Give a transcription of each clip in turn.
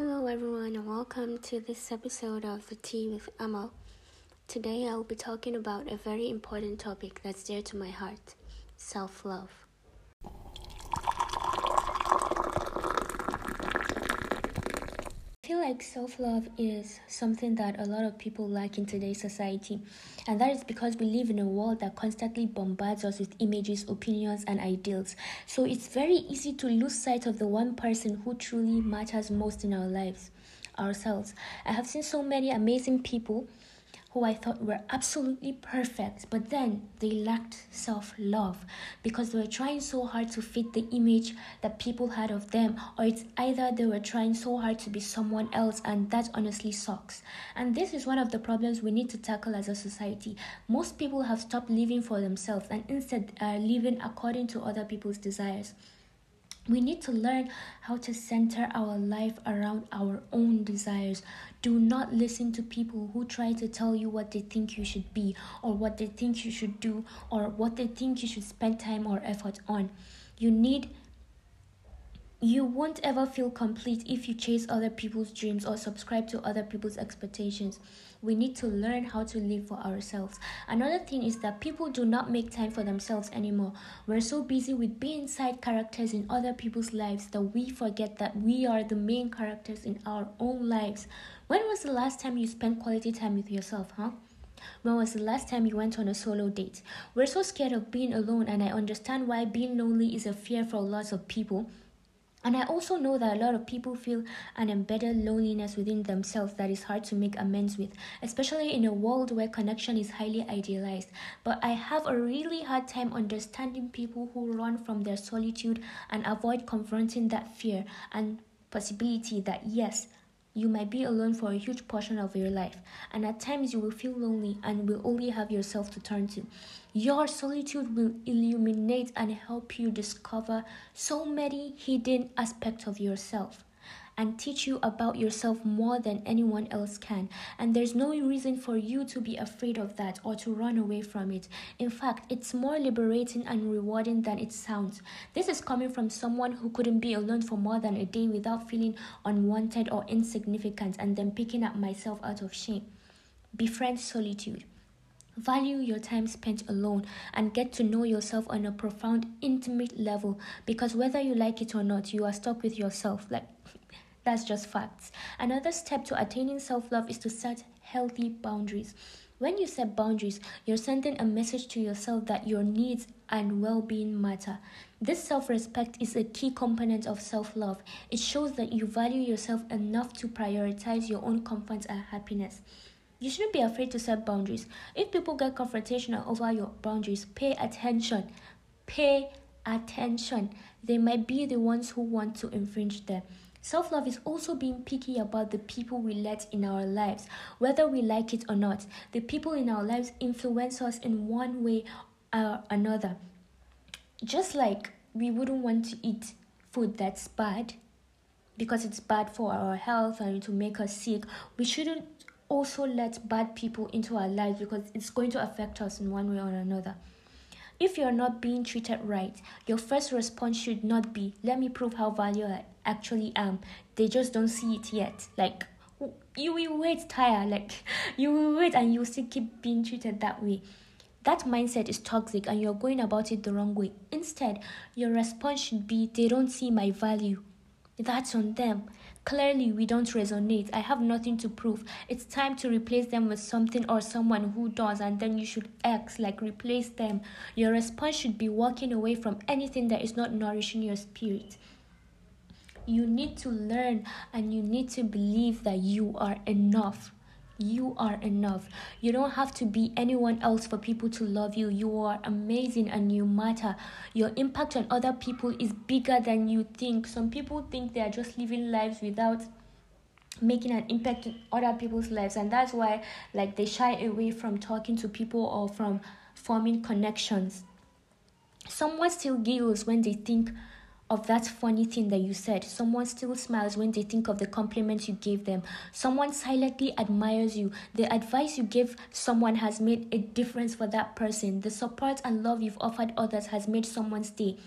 Hello everyone, and welcome to this episode of The Tea with Amal. Today I will be talking about a very important topic that's dear to my heart, self-love. I feel like self-love is something that a lot of people lack in today's society, and that is because we live in a world that constantly bombards us with images, opinions, and ideals. So it's very easy to lose sight of the one person who truly matters most in our lives, ourselves. I have seen so many amazing people who I thought were absolutely perfect, but then they lacked self-love because they were trying so hard to fit the image that people had of them, or it's either they were trying so hard to be someone else, and that honestly sucks. And this is one of the problems we need to tackle as a society. Most people have stopped living for themselves and instead are living according to other people's desires. We need to learn how to center our life around our own desires. Do not listen to people who try to tell you what they think you should be, or what they think you should do, or what they think you should spend time or effort on. You won't ever feel complete if you chase other people's dreams or subscribe to other people's expectations. We need to learn how to live for ourselves. Another thing is that people do not make time for themselves anymore. We're so busy with being side characters in other people's lives that we forget that we are the main characters in our own lives. When was the last time you spent quality time with yourself, huh? When was the last time you went on a solo date? We're so scared of being alone, and I understand why being lonely is a fear for lots of people. And I also know that a lot of people feel an embedded loneliness within themselves that is hard to make amends with, especially in a world where connection is highly idealized. But I have a really hard time understanding people who run from their solitude and avoid confronting that fear and possibility that yes, you might be alone for a huge portion of your life, and at times you will feel lonely and will only have yourself to turn to. Your solitude will illuminate and help you discover so many hidden aspects of yourself and teach you about yourself more than anyone else can. And there's no reason for you to be afraid of that or to run away from it. In fact, it's more liberating and rewarding than it sounds. This is coming from someone who couldn't be alone for more than a day without feeling unwanted or insignificant, and then picking up myself out of shame. Befriend solitude. Value your time spent alone and get to know yourself on a profound, intimate level, because whether you like it or not, you are stuck with yourself. That's just facts. Another step to attaining self-love is to set healthy boundaries. When you set boundaries, you're sending a message to yourself that your needs and well-being matter. This self-respect is a key component of self-love. It shows that you value yourself enough to prioritize your own comfort and happiness. You shouldn't be afraid to set boundaries. If people get confrontational over your boundaries, pay attention. They might be the ones who want to infringe them. Self-love is also being picky about the people we let in our lives, whether we like it or not. The people in our lives influence us in one way or another. Just like we wouldn't want to eat food that's bad because it's bad for our health and to make us sick, we shouldn't also let bad people into our lives because it's going to affect us in one way or another. If you're not being treated right, your first response should not be, let me prove how valuable I actually am. They just don't see it yet. You will wait, tired. You will wait, and you'll still keep being treated that way. That mindset is toxic, and you're going about it the wrong way. Instead, your response should be, they don't see my value. That's on them. Clearly, we don't resonate. I have nothing to prove. It's time to replace them with something or someone who does, and then you should replace them. Your response should be walking away from anything that is not nourishing your spirit. You need to learn, and you need to believe that you are enough. You are enough. You don't have to be anyone else for people to love you. You are amazing and you matter. Your impact on other people is bigger than you think. Some people think they are just living lives without making an impact on other people's lives, and that's why they shy away from talking to people or from forming connections. Someone still giggles when they think of that funny thing that you said. Someone still smiles when they think of the compliment you gave them. Someone silently admires you. The advice you give someone has made a difference for that person. The support and love you've offered others has made someone's day.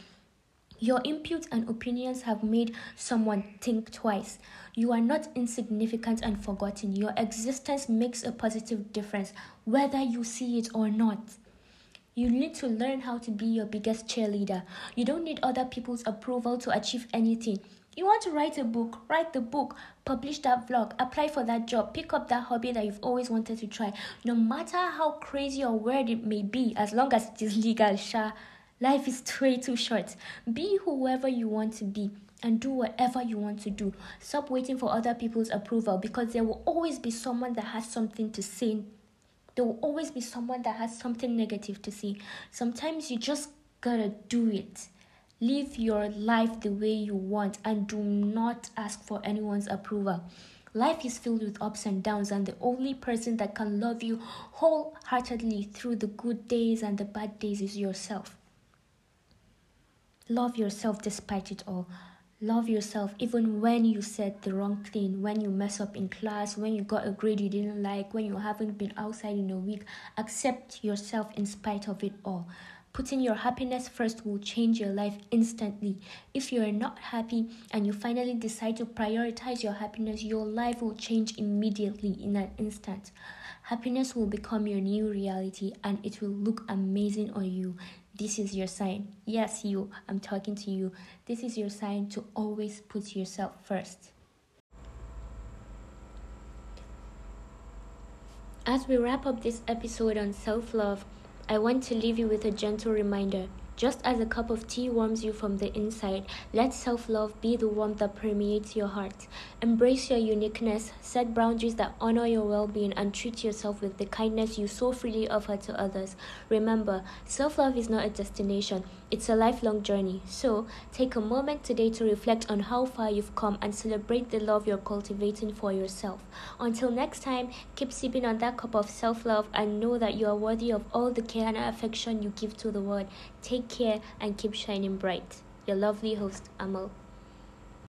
Your input and opinions have made someone think twice. You are not insignificant and forgotten. Your existence makes a positive difference, whether you see it or not. You need to learn how to be your biggest cheerleader. You don't need other people's approval to achieve anything. You want to write a book, write the book, publish that vlog, apply for that job, pick up that hobby that you've always wanted to try. No matter how crazy or weird it may be, as long as it is legal, sha. Life is way too short. Be whoever you want to be and do whatever you want to do. Stop waiting for other people's approval, because there will always be someone that has something to say. There will always be someone that has something negative to say. Sometimes you just gotta do it. Live your life the way you want and do not ask for anyone's approval. Life is filled with ups and downs, and the only person that can love you wholeheartedly through the good days and the bad days is yourself. Love yourself despite it all. Love yourself even when you said the wrong thing, when you mess up in class, when you got a grade you didn't like, when you haven't been outside in a week. Accept yourself in spite of it all. Putting your happiness first will change your life instantly. If you are not happy and you finally decide to prioritize your happiness, your life will change immediately in an instant. Happiness will become your new reality and it will look amazing on you. This is your sign. Yes, you. I'm talking to you. This is your sign to always put yourself first. As we wrap up this episode on self-love, I want to leave you with a gentle reminder. Just as a cup of tea warms you from the inside, let self-love be the warmth that permeates your heart. Embrace your uniqueness, set boundaries that honor your well-being, and treat yourself with the kindness you so freely offer to others. Remember, self-love is not a destination, it's a lifelong journey. So, take a moment today to reflect on how far you've come and celebrate the love you're cultivating for yourself. Until next time, keep sipping on that cup of self-love and know that you are worthy of all the care and affection you give to the world. Take care and keep shining bright. Your lovely host, Amal.